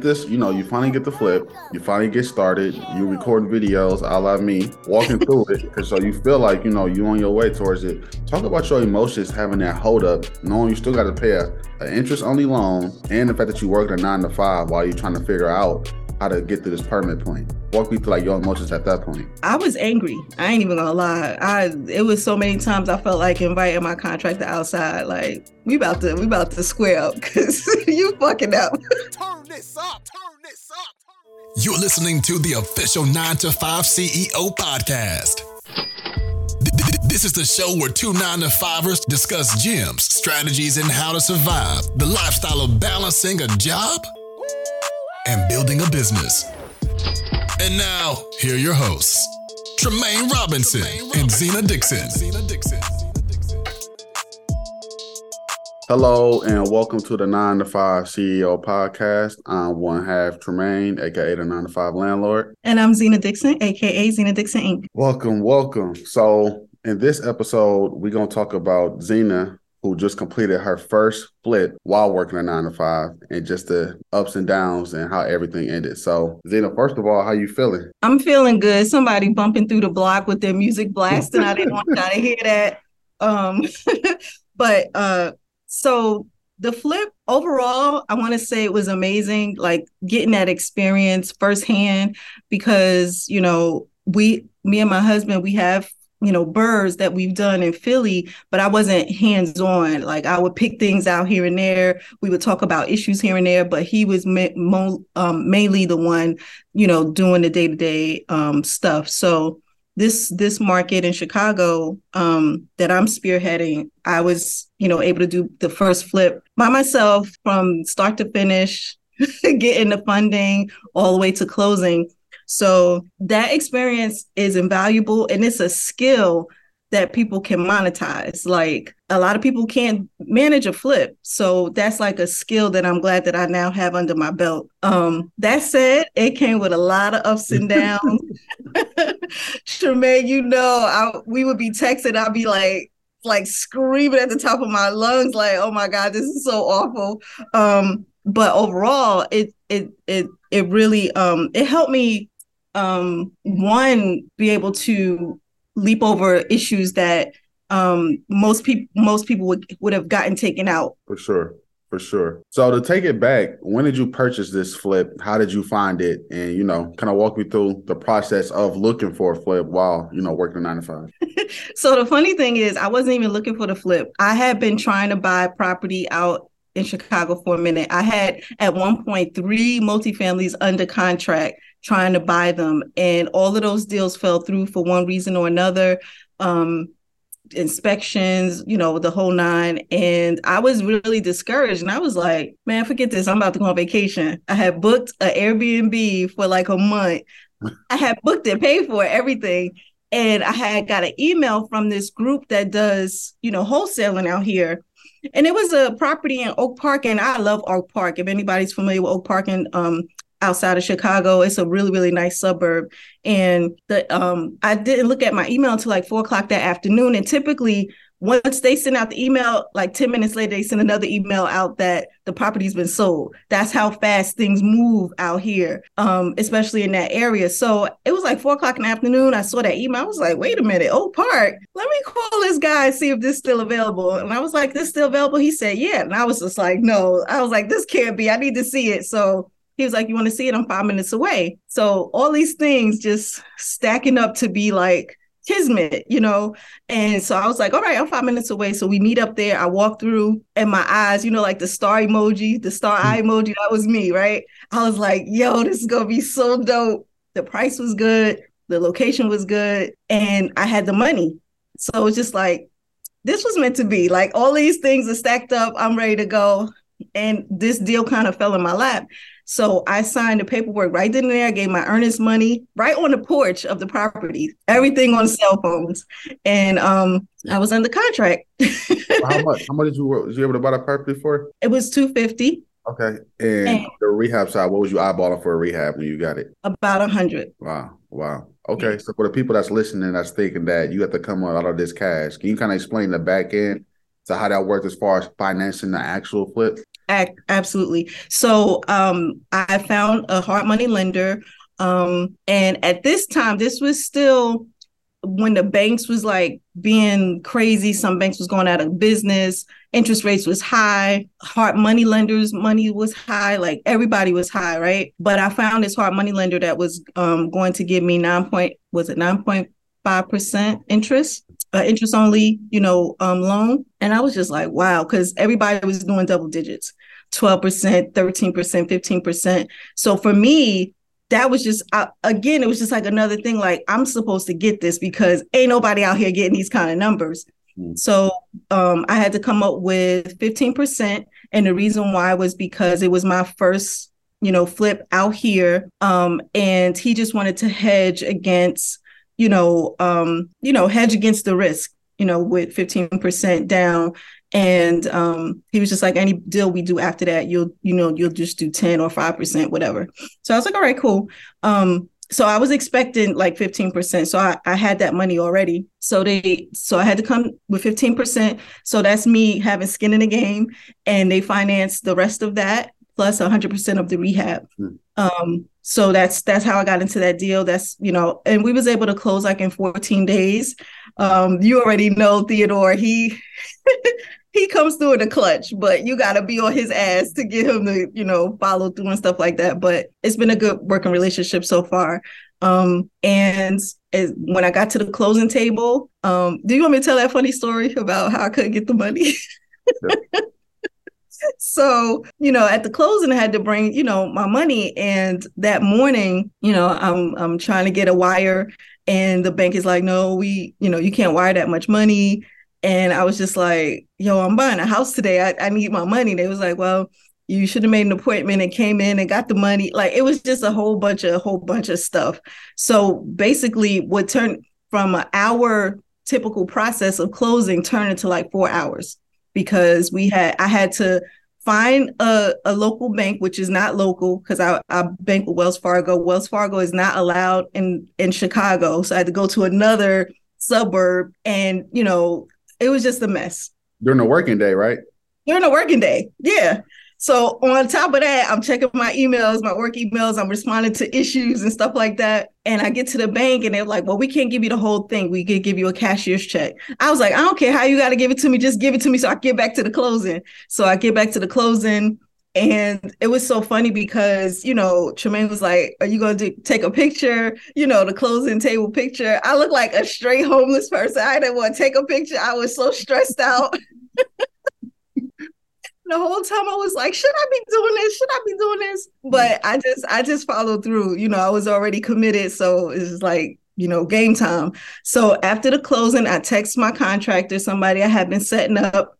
get this, you know, you finally get the flip, you finally get started, you recording videos, a la me, walking through it, cause so you feel like, you know, you on your way towards it. Talk about your emotions, having that hold up, knowing you still got to pay an interest-only loan, and the fact that you work a 9 to 5 while you're trying to figure out how to get to this permit point. Walk me through like your emotions at that point. I was angry. I ain't even gonna lie. It was so many times I felt like inviting my contractor outside. Like we about to square up because you fucking up. Turn this up. Turn this up. You're listening to the official 9to5CEO podcast. This is the show where two 9 to 5ers discuss gems, strategies, and how to survive the lifestyle of balancing a job and building a business. And now, here are your hosts, Tremaine Robinson and Zena Dixon. Hello, and welcome to the 9 to 5 CEO podcast. I'm one half Tremaine, aka the 9 to 5 landlord. And I'm Zena Dixon, aka Zena Dixon Inc. Welcome, welcome. So, in this episode, we're going to talk about Zena, who just completed her first flip while working a 9 to 5, and just the ups and downs and how everything ended. So, Zena, first of all, how you feeling? I'm feeling good. Somebody bumping through the block with their music blasting. I didn't want y'all to hear that. So the flip overall, I want to say it was amazing, like getting that experience firsthand, because, you know, me and my husband, we have, you know, birds that we've done in Philly, but I wasn't hands-on. Like I would pick things out here and there. We would talk about issues here and there, but he was mainly the one, you know, doing the day-to-day stuff. So this market in Chicago that I'm spearheading, I was, you know, able to do the first flip by myself from start to finish, getting the funding all the way to closing. So that experience is invaluable, and it's a skill that people can monetize. Like a lot of people can't manage a flip. So that's like a skill that I'm glad that I now have under my belt. That said, it came with a lot of ups and downs. Tremaine, you know, we would be texting. I'd be like screaming at the top of my lungs, like, oh my God, this is so awful. But overall, it really, it helped me, be able to leap over issues that most people would have gotten taken out. For sure. So to take it back, when did you purchase this flip? How did you find it? And, you know, kind of walk me through the process of looking for a flip while, you know, working a 9 to 5. So the funny thing is, I wasn't even looking for the flip. I had been trying to buy property out in Chicago for a minute. I had at one point 3 multifamilies under contract trying to buy them, and all of those deals fell through for one reason or another. Inspections, you know, the whole nine. And I was really discouraged, and I was like, man, forget this. I'm about to go on vacation. I had booked an Airbnb for like a month. I had booked it, paid for it, everything. And I had got an email from this group that does, you know, wholesaling out here. And it was a property in Oak Park, and I love Oak Park. If anybody's familiar with Oak Park and outside of Chicago, it's a really, really nice suburb. And I didn't look at my email until like 4:00 that afternoon. And typically, once they send out the email, like 10 minutes later, they send another email out that the property's been sold. That's how fast things move out here, especially in that area. So it was like 4:00 in the afternoon. I saw that email. I was like, wait a minute, Oak Park, let me call this guy and see if this is still available. And I was like, this still available? He said, yeah. And I was just like, no. I was like, this can't be. I need to see it. So he was like, you want to see it? I'm 5 minutes away. So all these things just stacking up to be like kismet, you know? And so I was like, all right, I'm 5 minutes away. So we meet up there. I walk through, and my eyes, you know, like the star eye emoji, that was me, right? I was like, yo, this is going to be so dope. The price was good. The location was good. And I had the money. So it's just like, this was meant to be. Like all these things are stacked up. I'm ready to go. And this deal kind of fell in my lap. So I signed the paperwork right then and there. I gave my earnest money right on the porch of the property, everything on cell phones. And I was under contract. How much was you able to buy the property for? It was $250,000. Okay. And the rehab side, what was you eyeballing for a rehab when you got it? About $100,000. Wow. Okay. Yeah. So for the people that's listening, that's thinking that you have to come out of this cash, can you kind of explain the back end to how that worked as far as financing the actual flip? Absolutely. So I found a hard money lender. And at this time, this was still when the banks was like being crazy. Some banks was going out of business. Interest rates was high. Hard money lenders, money was high. Like everybody was high, right? But I found this hard money lender that was going to give me 9.5% interest. Interest only, loan. And I was just like, wow, because everybody was doing double digits, 12%, 13%, 15%. So for me, that was just, again, it was just like another thing, like I'm supposed to get this because ain't nobody out here getting these kind of numbers. So I had to come up with 15%. And the reason why was because it was my first, flip out here. And he just wanted to hedge against hedge against the risk, with 15% down. And he was just like, any deal we do after that, you'll just do 10 or 5%, whatever. So I was like, all right, cool. So I was expecting like 15%. So I had that money already. So I had to come with 15%. So that's me having skin in the game. And they financed the rest of that plus 100% of the rehab. So that's how I got into that deal. That's, and we was able to close like in 14 days. You already know Theodore, he comes through in the clutch, but you got to be on his ass to get him to, follow through and stuff like that. But it's been a good working relationship so far. And when I got to the closing table, do you want me to tell that funny story about how I couldn't get the money? Sure. So, at the closing, I had to bring, my money. And that morning, I'm trying to get a wire and the bank is like, no, you can't wire that much money. And I was just like, yo, I'm buying a house today. I need my money. They was like, well, you should have made an appointment and came in and got the money. Like it was just a whole bunch of stuff. So basically what turned from our typical process of closing turned into like 4 hours. Because I had to find a local bank, which is not local because I bank with Wells Fargo. Wells Fargo is not allowed in Chicago. So I had to go to another suburb and, it was just a mess. During a working day, right? During a working day. Yeah. So on top of that, I'm checking my emails, my work emails. I'm responding to issues and stuff like that. And I get to the bank and they're like, well, we can't give you the whole thing. We could give you a cashier's check. I was like, I don't care how you got to give it to me. Just give it to me so I get back to the closing. So I get back to the closing. And it was so funny because, Tremaine was like, are you going to take a picture? The closing table picture. I look like a straight homeless person. I didn't want to take a picture. I was so stressed out. The whole time I was like, should I be doing this? Should I be doing this? But I just followed through. I was already committed. So it's like, game time. So after the closing, I text my contractor, somebody I had been setting up,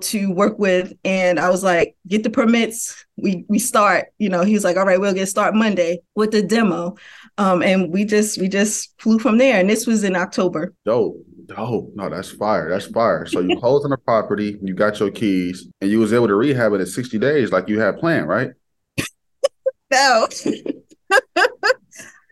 to work with. And I was like, get the permits. We start, he was like, all right, we'll get start Monday with the demo. And we just flew from there. And this was in October. Dope. No, that's fire. That's fire. So you closed on the property, you got your keys, and you was able to rehab it in 60 days like you had planned, right? No.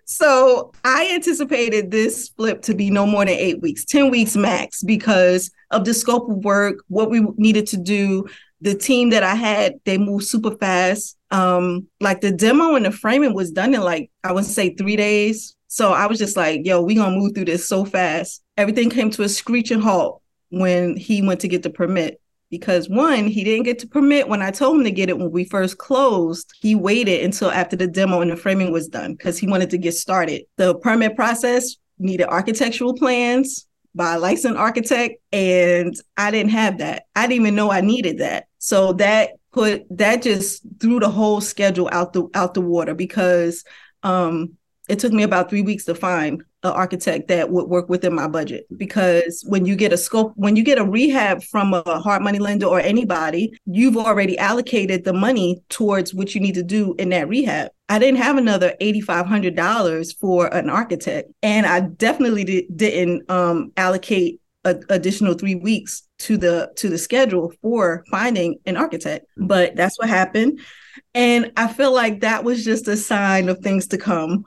So I anticipated this flip to be no more than 8 weeks, 10 weeks max, because of the scope of work, what we needed to do. The team that I had, they moved super fast. Like the demo and the framing was done in like, I would say 3 days. So I was just like, yo, we going to move through this so fast. Everything came to a screeching halt when he went to get the permit because one, he didn't get the permit when I told him to get it when we first closed. He waited until after the demo and the framing was done because he wanted to get started. The permit process needed architectural plans by a licensed architect, and I didn't have that. I didn't even know I needed that. So that just threw the whole schedule out the water because it took me about 3 weeks to find an architect that would work within my budget. Because when you get a rehab from a hard money lender or anybody, you've already allocated the money towards what you need to do in that rehab. I didn't have another $8,500 for an architect. And I definitely didn't allocate additional 3 weeks to the schedule for finding an architect. But that's what happened. And I feel like that was just a sign of things to come.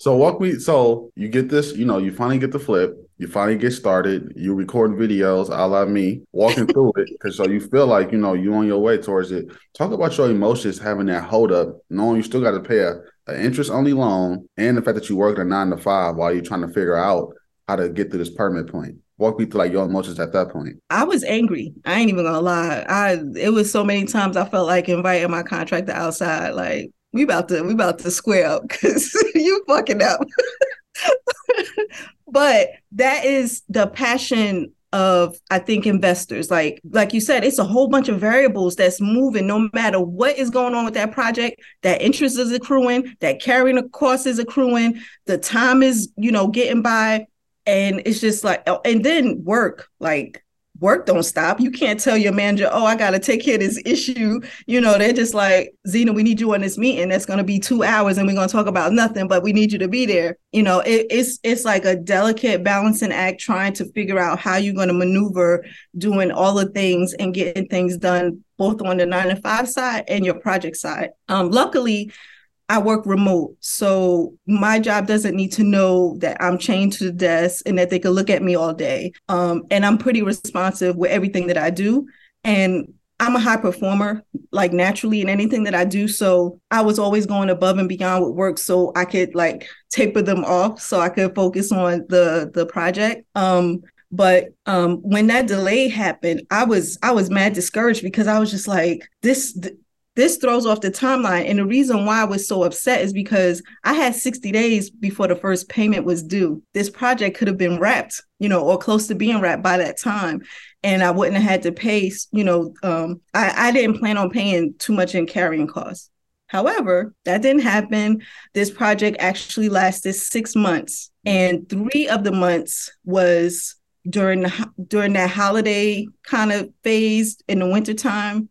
So you get this, you finally get the flip. You finally get started. You're recording videos a la me, walking through it, because so you feel like, you know, you're on your way towards it. Talk about your emotions having that hold up, knowing you still got to pay an interest-only loan, and the fact that you work a 9 to 5 while you're trying to figure out how to get through this permit plan. Walk me through like your emotions at that point. I was angry. I ain't even gonna lie. It was so many times I felt like inviting my contractor outside, like, we about to square up because you fucking up. But that is the passion of, I think, investors. Like you said, it's a whole bunch of variables that's moving no matter what is going on with that project. That interest is accruing, that carrying cost is accruing, the time is, you know, getting by. And it's just like, and then work don't stop. You can't tell your manager, oh, I got to take care of this issue. You know, they're just like, Zena, we need you on this meeting. That's going to be 2 hours and we're going to talk about nothing, but we need you to be there. You know, it's like a delicate balancing act trying to figure out how you're going to maneuver doing all the things and getting things done, both on the 9 to 5 side and your project side. Luckily, I work remote, so my job doesn't need to know that I'm chained to the desk and that they can look at me all day. And I'm pretty responsive with everything that I do. And I'm a high performer, like naturally in anything that I do. So I was always going above and beyond with work so I could like taper them off so I could focus on the project. But when that delay happened, I was mad discouraged because I was just like, this throws off the timeline. And the reason why I was so upset is because I had 60 days before the first payment was due. This project could have been wrapped, you know, or close to being wrapped by that time. And I wouldn't have had to pay, you know, I didn't plan on paying too much in carrying costs. However, that didn't happen. This project actually lasted 6 months. And 3 of the months was during that holiday kind of phase in the wintertime,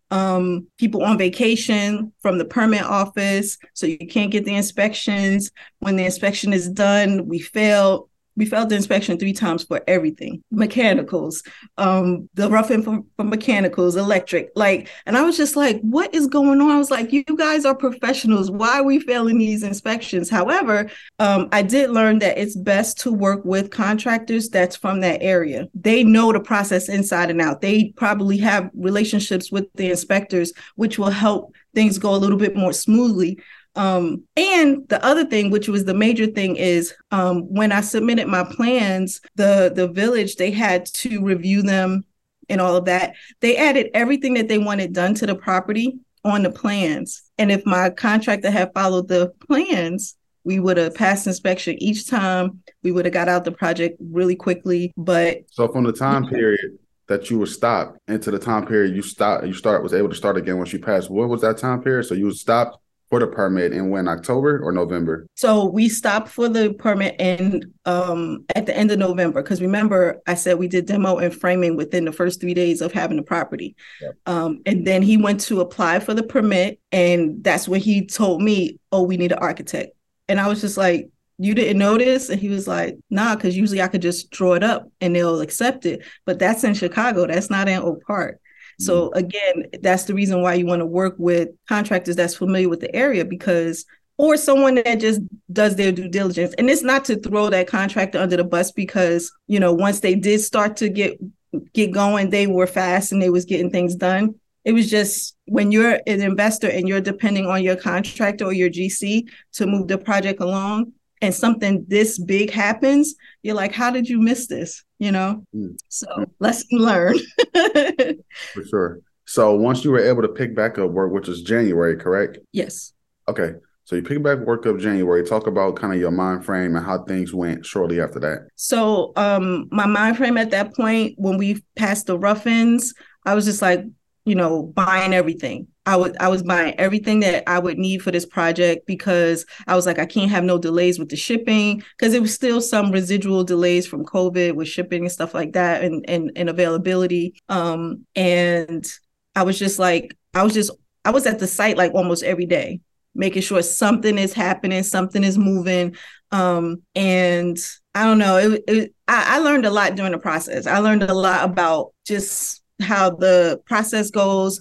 people on vacation from the permit office. So you can't get the inspections. When the inspection is done, we failed the inspection 3 times for everything. Mechanicals, the rough-in for mechanicals, electric, like, and I was just like, what is going on? I was like, you guys are professionals. Why are we failing these inspections? However, I did learn that it's best to work with contractors that's from that area. They know the process inside and out. They probably have relationships with the inspectors, which will help things go a little bit more smoothly. And the other thing, which was the major thing, is when I submitted my plans, the village, they had to review them and all of that. They added everything that they wanted done to the property on the plans. And if my contractor had followed the plans, we would have passed inspection each time. We would have got out the project really quickly. But so from the time period that you would stop into the time period was able to start again once you passed. What was that time period? So you would stop for the permit in when, October or November? So we stopped for the permit and at the end of November, because remember I said we did demo and framing within the first 3 days of having the property. Yep. And then he went to apply for the permit, and that's when he told me, oh, we need an architect. And I was just like, you didn't notice? And he was like, nah, because usually I could just draw it up and they'll accept it. But that's in Chicago. That's not in Oak Park. So again, that's the reason why you want to work with contractors that's familiar with the area, because, or someone that just does their due diligence. And it's not to throw that contractor under the bus because, you know, once they did start to get going, they were fast and they was getting things done. It was just when you're an investor and you're depending on your contractor or your GC to move the project along, and something this big happens, you're like, how did you miss this? You know? Mm. So lesson learned. For sure. So once you were able to pick back up work, which is January, correct? Yes. Okay. So you pick back work up January. Talk about kind of your mind frame and how things went shortly after that. So my mind frame at that point, when we passed the rough-ins, I was just like, you know, buying everything. I was buying everything that I would need for this project because I was like, I can't have no delays with the shipping, because it was still some residual delays from COVID with shipping and stuff like that and availability. And I was just like, I was at the site like almost every day, making sure something is happening, something is moving. And I don't know, I learned a lot during the process. I learned a lot about just how the process goes,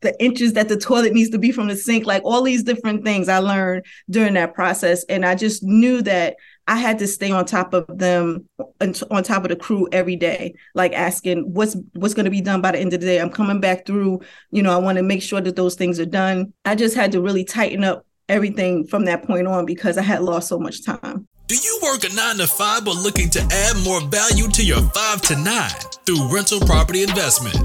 the inches that the toilet needs to be from the sink, like all these different things I learned during that process. And I just knew that I had to stay on top of them, on top of the crew every day, like asking what's going to be done by the end of the day. I'm coming back through, you know, I want to make sure that those things are done. I just had to really tighten up everything from that point on because I had lost so much time. Do you work a 9 to 5 or looking to add more value to your 5 to 9 through rental property investment?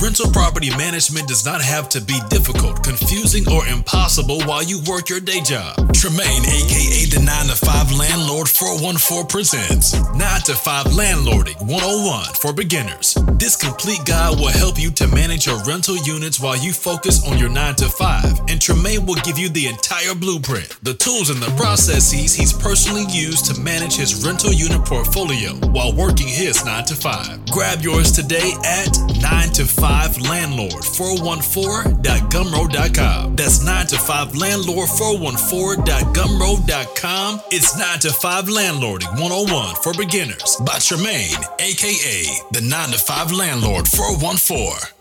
Rental property management does not have to be difficult, confusing, or impossible while you work your day job. Tremaine, aka the 9 to 5 Landlord 414 presents 9 to 5 Landlording 101 for beginners. This complete guide will help you to manage your rental units while you focus on your 9 to 5, and Tremaine will give you the entire blueprint, the tools, and the processes he's personally used to manage his rental unit portfolio while working his 9 to 5. Grab yours today at 9to5landlord414.gumroad.com. That's 9to5landlord414.gumroad.com. It's 9 to 5 Landlording 101 for beginners by Tremaine, aka the 9 to 5 Landlord 414.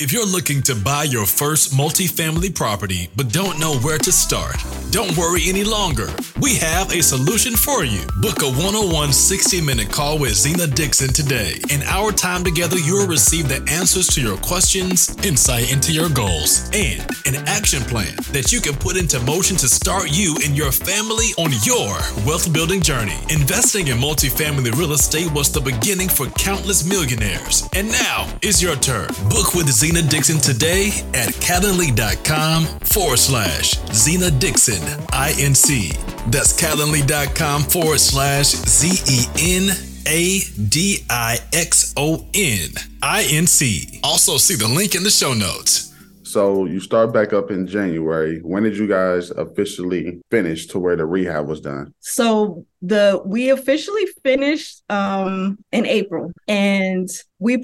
If you're looking to buy your first multifamily property but don't know where to start, don't worry any longer. We have a solution for you. Book a 101 60-minute call with Zena Dixon today. In our time together, you will receive the answers to your questions, insight into your goals, and an action plan that you can put into motion to start you and your family on your wealth-building journey. Investing in multifamily real estate was the beginning for countless millionaires. And now is your turn. Book with Zena Dixon today at calendly.com/Zena Dixon, INC. That's calendly.com/ZenadixonInc. Also see the link in the show notes. So you start back up in January. When did you guys officially finish to where the rehab was done? So we officially finished in April, and we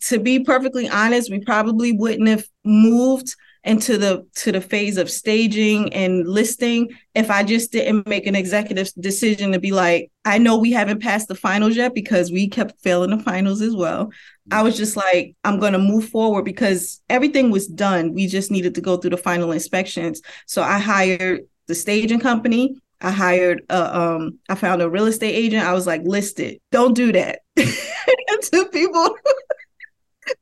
to be perfectly honest, we probably wouldn't have moved into the phase of staging and listing if I just didn't make an executive decision to be like, I know we haven't passed the finals yet because we kept failing the finals as well. I was just like, I'm going to move forward because everything was done. We just needed to go through the final inspections. So I hired the staging company. I hired, I found a real estate agent. I was like, list it. Don't do that to people.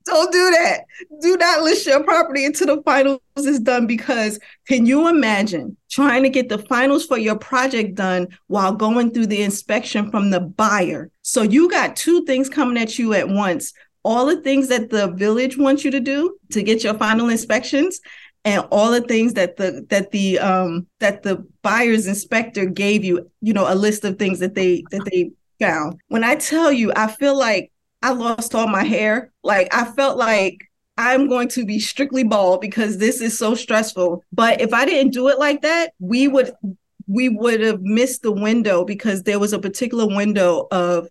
Don't do that. Do not list your property until the finals is done, because can you imagine trying to get the finals for your project done while going through the inspection from the buyer? So you got two things coming at you at once. All the things that the village wants you to do to get your final inspections, and all the things that the buyer's inspector gave you, you know, a list of things that they found. When I tell you, I feel like I lost all my hair. Like, I felt like I'm going to be strictly bald because this is so stressful. But if I didn't do it like that, we would have missed the window, because there was a particular window of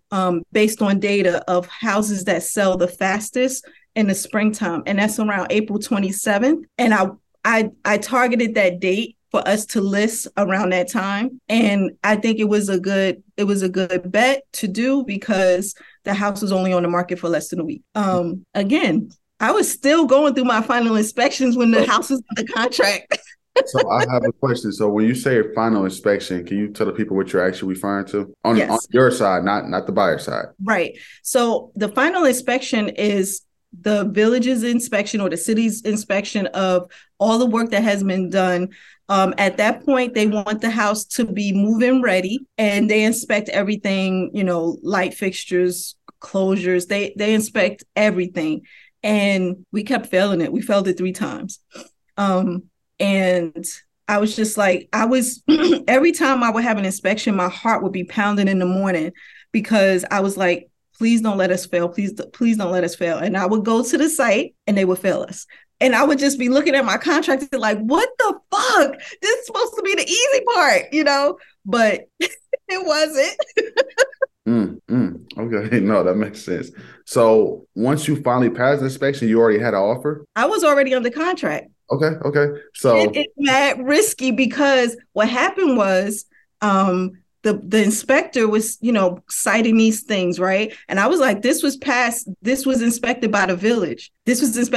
based on data of houses that sell the fastest in the springtime. And that's around April 27th. And I targeted that date for us to list around that time. And I think it was a good bet to do, because the house was only on the market for less than a week. Again, I was still going through my final inspections when the house was under contract. So I have a question. So when you say final inspection, can you tell the people what you're actually referring to? Yes. On your side, not the buyer side. Right. So the final inspection is the village's inspection or the city's inspection of all the work that has been done. At that point, they want the house to be move-in ready, and they inspect everything, you know, light fixtures, closures, they inspect everything. And we kept failing it. We failed it 3 times. And I was just like, every time I would have an inspection, my heart would be pounding in the morning, because I was like, please don't let us fail. Please don't let us fail. And I would go to the site and they would fail us. And I would just be looking at my contract and like, what the fuck? This is supposed to be the easy part, you know? But it wasn't. Okay. No, that makes sense. So once you finally passed the inspection, you already had an offer? I was already under contract. Okay. So it's mad risky, because what happened was, the inspector was, you know, citing these things, right? And I was like, this was inspected by the village. This is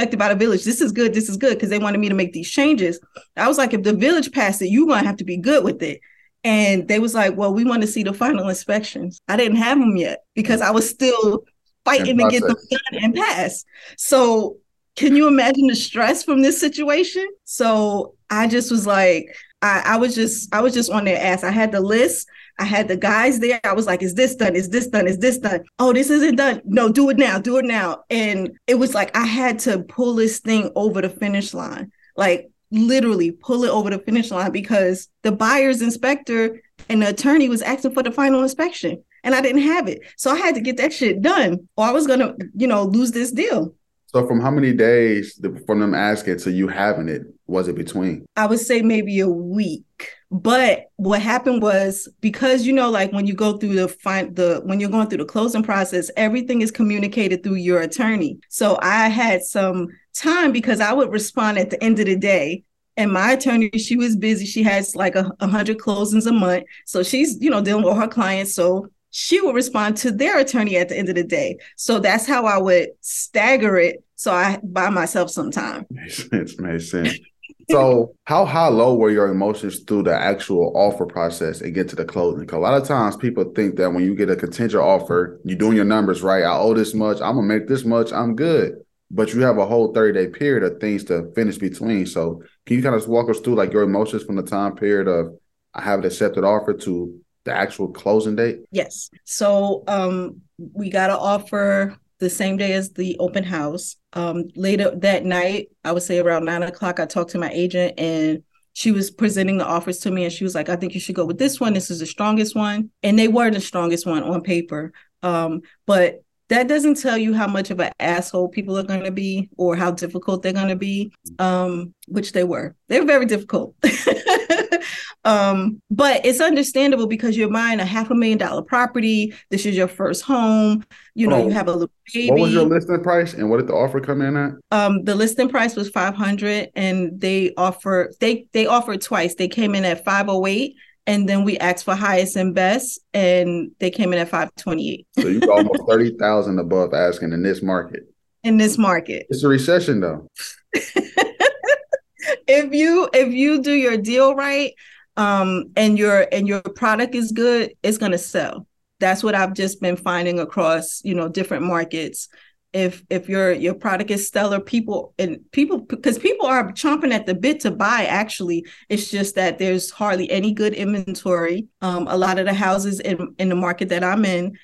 good. This is good. Because they wanted me to make these changes. I was like, if the village passed it, you're going to have to be good with it. And they was like, well, we want to see the final inspections. I didn't have them yet because I was still fighting to get them done and pass. So can you imagine the stress from this situation? So I just was like, I was just on their ass. I had the list. I had the guys there. I was like, is this done? Is this done? Is this done? Oh, this isn't done. No, do it now. Do it now. And it was like, I had to pull this thing over the finish line. Like literally pull it over the finish line because the buyer's inspector and the attorney was asking for the final inspection and I didn't have it. So I had to get that shit done or I was going to, lose this deal. So from how many days from them asking to you having it, was it between? I would say maybe a week. But what happened was because, when you go through when you're going through the closing process, everything is communicated through your attorney. So I had some time because I would respond at the end of the day. And my attorney, she was busy. She has like 100 closings a month. So she's, dealing with her clients. So she would respond to their attorney at the end of the day. So that's how I would stagger it. So I buy myself some time. Makes sense. So how high low were your emotions through the actual offer process and get to the closing? Because a lot of times people think that when you get a contingent offer, you're doing your numbers right. I owe this much. I'm going to make this much. I'm good. But you have a whole 30-day period of things to finish between. So can you kind of walk us through like your emotions from the time period of I have an accepted offer to the actual closing date? Yes. So we got an offer the same day as the open house. Later that night, I would say around 9 o'clock, I talked to my agent and she was presenting the offers to me. And she was like, I think you should go with this one. This is the strongest one. And they were the strongest one on paper. But that doesn't tell you how much of an asshole people are going to be or how difficult they're going to be, which they were. They were very difficult. But it's understandable because you're buying $500,000 property. This is your first home. You have a little baby. What was your listing price and what did the offer come in at? The listing price was $500,000 and they offered twice. They came in at $508,000 and then we asked for highest and best and they came in at $528,000. So you got almost $30,000 above asking in this market. It's a recession though. If you do your deal right, and your product is good, it's going to sell. That's what I've just been finding across, different markets. If your product is stellar, people are chomping at the bit to buy. Actually, it's just that there's hardly any good inventory. A lot of the houses in the market that I'm in,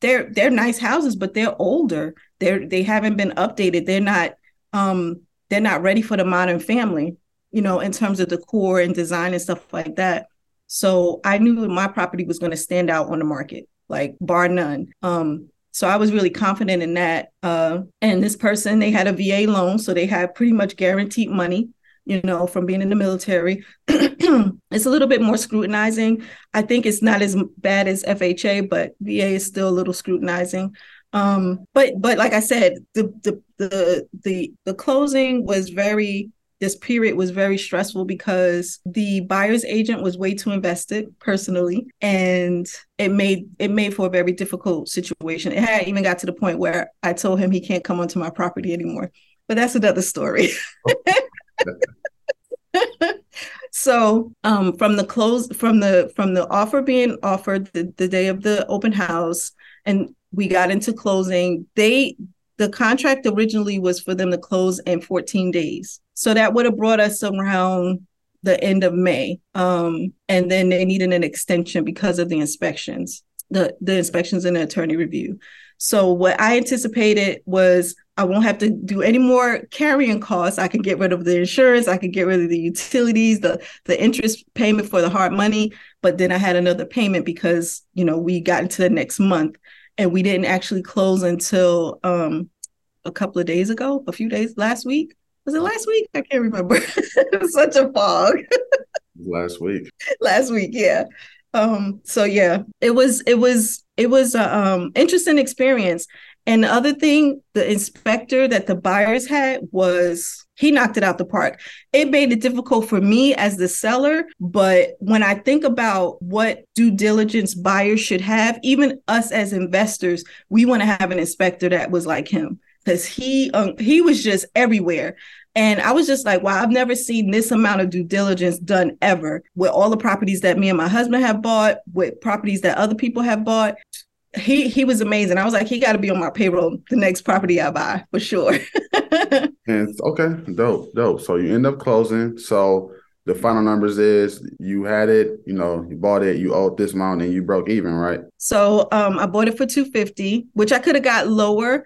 they're nice houses, but they're older. They haven't been updated. They're not ready for the modern family. In terms of decor and design and stuff like that. So I knew my property was going to stand out on the market, like bar none. So I was really confident in that. And this person, they had a VA loan. So they had pretty much guaranteed money, from being in the military. It's a little bit more scrutinizing. I think it's not as bad as FHA, but VA is still a little scrutinizing. But like I said, the closing was very... This period was very stressful because the buyer's agent was way too invested personally, and it made for a very difficult situation. It had even got to the point where I told him he can't come onto my property anymore, but that's another story. So from the offer being offered the day of the open house, and we got into closing. The contract originally was for them to close in 14 days. So that would have brought us around the end of May. And then they needed an extension because of the inspections, the inspections and the attorney review. So what I anticipated was I won't have to do any more carrying costs. I can get rid of the insurance. I could get rid of the utilities, the interest payment for the hard money. But then I had another payment because, we got into the next month. And we didn't actually close until last week. Was it last week? I can't remember. It was such a fog. Last week, yeah. So yeah, it was an interesting experience. And the other thing, the inspector that the buyers had was he knocked it out the park. It made it difficult for me as the seller. But when I think about what due diligence buyers should have, even us as investors, we want to have an inspector that was like him because he was just everywhere. And I was just like, wow, I've never seen this amount of due diligence done ever with all the properties that me and my husband have bought, with properties that other people have bought. He was amazing. I was like, he got to be on my payroll the next property I buy for sure. And okay, dope. So you end up closing. So the final numbers is you had it, you know, you bought it, you owed this amount, and you broke even, right? So I bought it for $250, which I could have got lower.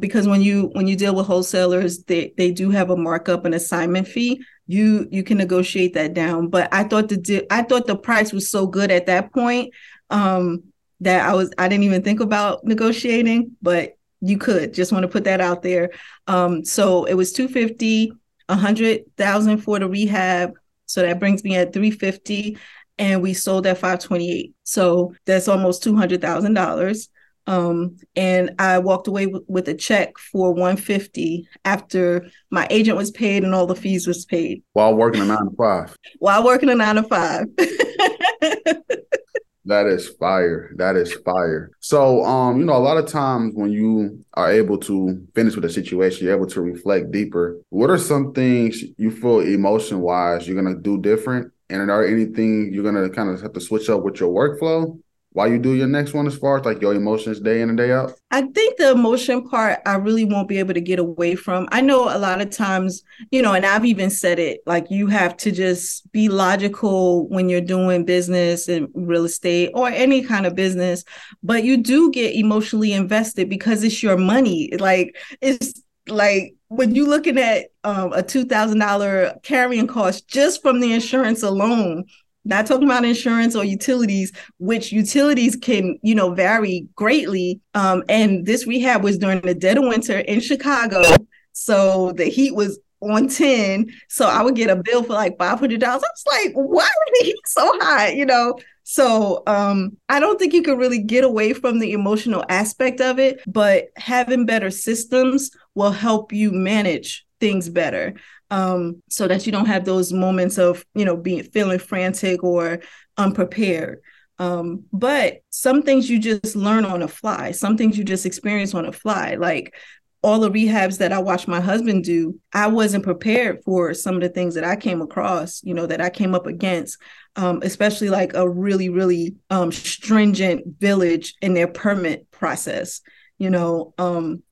Because when you deal with wholesalers, they do have a markup and assignment fee. You can negotiate that down. But I thought the price was so good at that point that I didn't even think about negotiating. But you could, just want to put that out there. So it was $250, $100,000 for the rehab. So that brings me at $350, and we sold at $528. So that's almost $200,000. And I walked away with a check for $150 after my agent was paid and all the fees was paid. While working a 9 to 5. That is fire. So, you know, a lot of times when you are able to finish with a situation, you're able to reflect deeper. What are some things you feel emotion wise you're going to do different? And are anything you're going to kind of have to switch up with your workflow while you do your next one, as far as like your emotions day in and day out? I think the emotion part, I really won't be able to get away from. I know a lot of times, you know, and I've even said it, like you have to just be logical when you're doing business and real estate or any kind of business, but you do get emotionally invested because it's your money. Like it's like when you're looking at a $2,000 carrying cost just from the insurance alone, not talking about insurance or utilities, which utilities can, you know, vary greatly. And this rehab was during the dead of winter in Chicago. So the heat was on 10. So I would get a bill for like $500. I was like, why are the heat so high? You know? So I don't think you can really get away from the emotional aspect of it, but having better systems will help you manage things better. So that you don't have those moments of, you know, feeling frantic or unprepared. But some things you just learn on the fly, some things you just experience on the fly. Like all the rehabs that I watched my husband do, I wasn't prepared for some of the things that I came across, you know, that I came up against, especially like a really, really stringent village in their permit process, you know,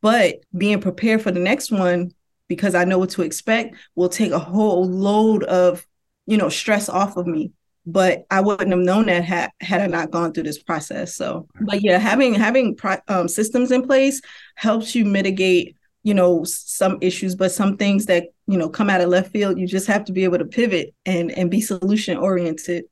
but being prepared for the next one, because I know what to expect, will take a whole load of, you know, stress off of me. But I wouldn't have known that had I not gone through this process. So, but yeah, having systems in place helps you mitigate, you know, some issues, but some things that, you know, come out of left field, you just have to be able to pivot and be solution oriented.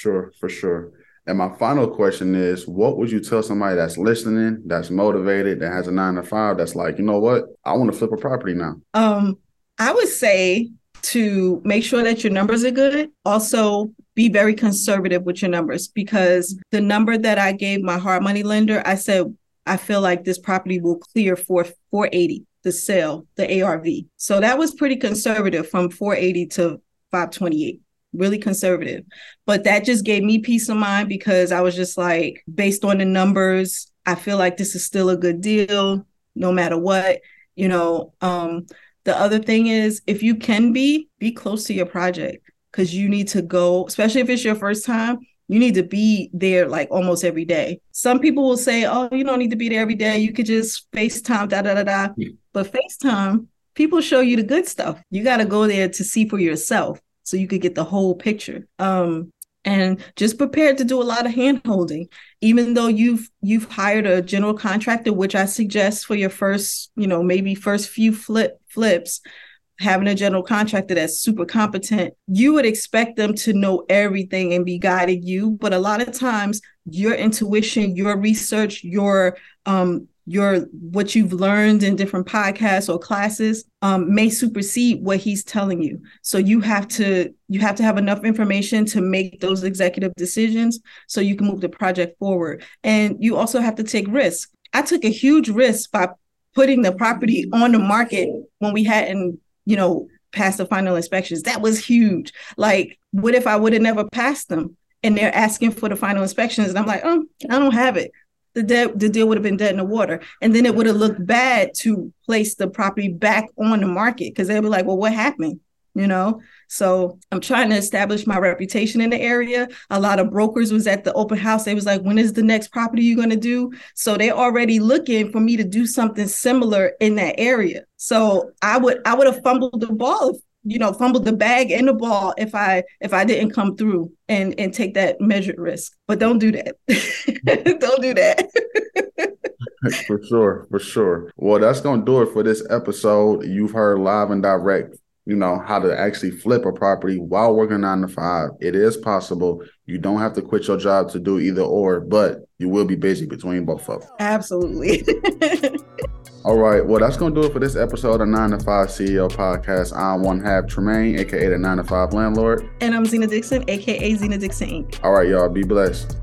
For sure. And my final question is, what would you tell somebody that's listening, that's motivated, that has a 9 to 5, that's like, you know what, I want to flip a property now? I would say to make sure that your numbers are good. Also, be very conservative with your numbers, because the number that I gave my hard money lender, I said, I feel like this property will clear for $480, the sale, the ARV. So that was pretty conservative, from $480 to $528. Really conservative. But that just gave me peace of mind, because I was just like, based on the numbers, I feel like this is still a good deal, no matter what, you know. The other thing is, if you can be close to your project, because you need to go, especially if it's your first time, you need to be there like almost every day. Some people will say, oh, you don't need to be there every day, you could just FaceTime, But FaceTime, people show you the good stuff. You got to go there to see for yourself, so you could get the whole picture. And just prepared to do a lot of hand-holding, even though you've hired a general contractor, which I suggest for your first, you know, maybe first few flips, having a general contractor that's super competent. You would expect them to know everything and be guiding you, but a lot of times your intuition, your research, your what you've learned in different podcasts or classes may supersede what he's telling you. So you have to have enough information to make those executive decisions so you can move the project forward. And you also have to take risks. I took a huge risk by putting the property on the market when we hadn't, you know, passed the final inspections. That was huge. Like, what if I would have never passed them and they're asking for the final inspections and I'm like, oh, I don't have it. the deal would have been dead in the water. And then it would have looked bad to place the property back on the market because they'd be like, well, what happened? You know, so I'm trying to establish my reputation in the area. A lot of brokers was at the open house. They was like, when is the next property you're going to do? So they already looking for me to do something similar in that area. So I would have fumbled the ball, you know, fumbled the bag and the ball if I didn't come through and take that measured risk. But don't do that. Don't do that. For sure. Well, that's going to do it for this episode. You've heard live and direct, you know, how to actually flip a property while working 9 to 5. It is possible. You don't have to quit your job to do either or, but you will be busy between both of them. Absolutely. All right. Well, that's going to do it for this episode of 9 to 5 CEO Podcast. I'm one half Tremaine, a.k.a. the 9 to 5 Landlord. And I'm Zena Dixon, a.k.a. Zena Dixon Inc. All right, y'all. Be blessed.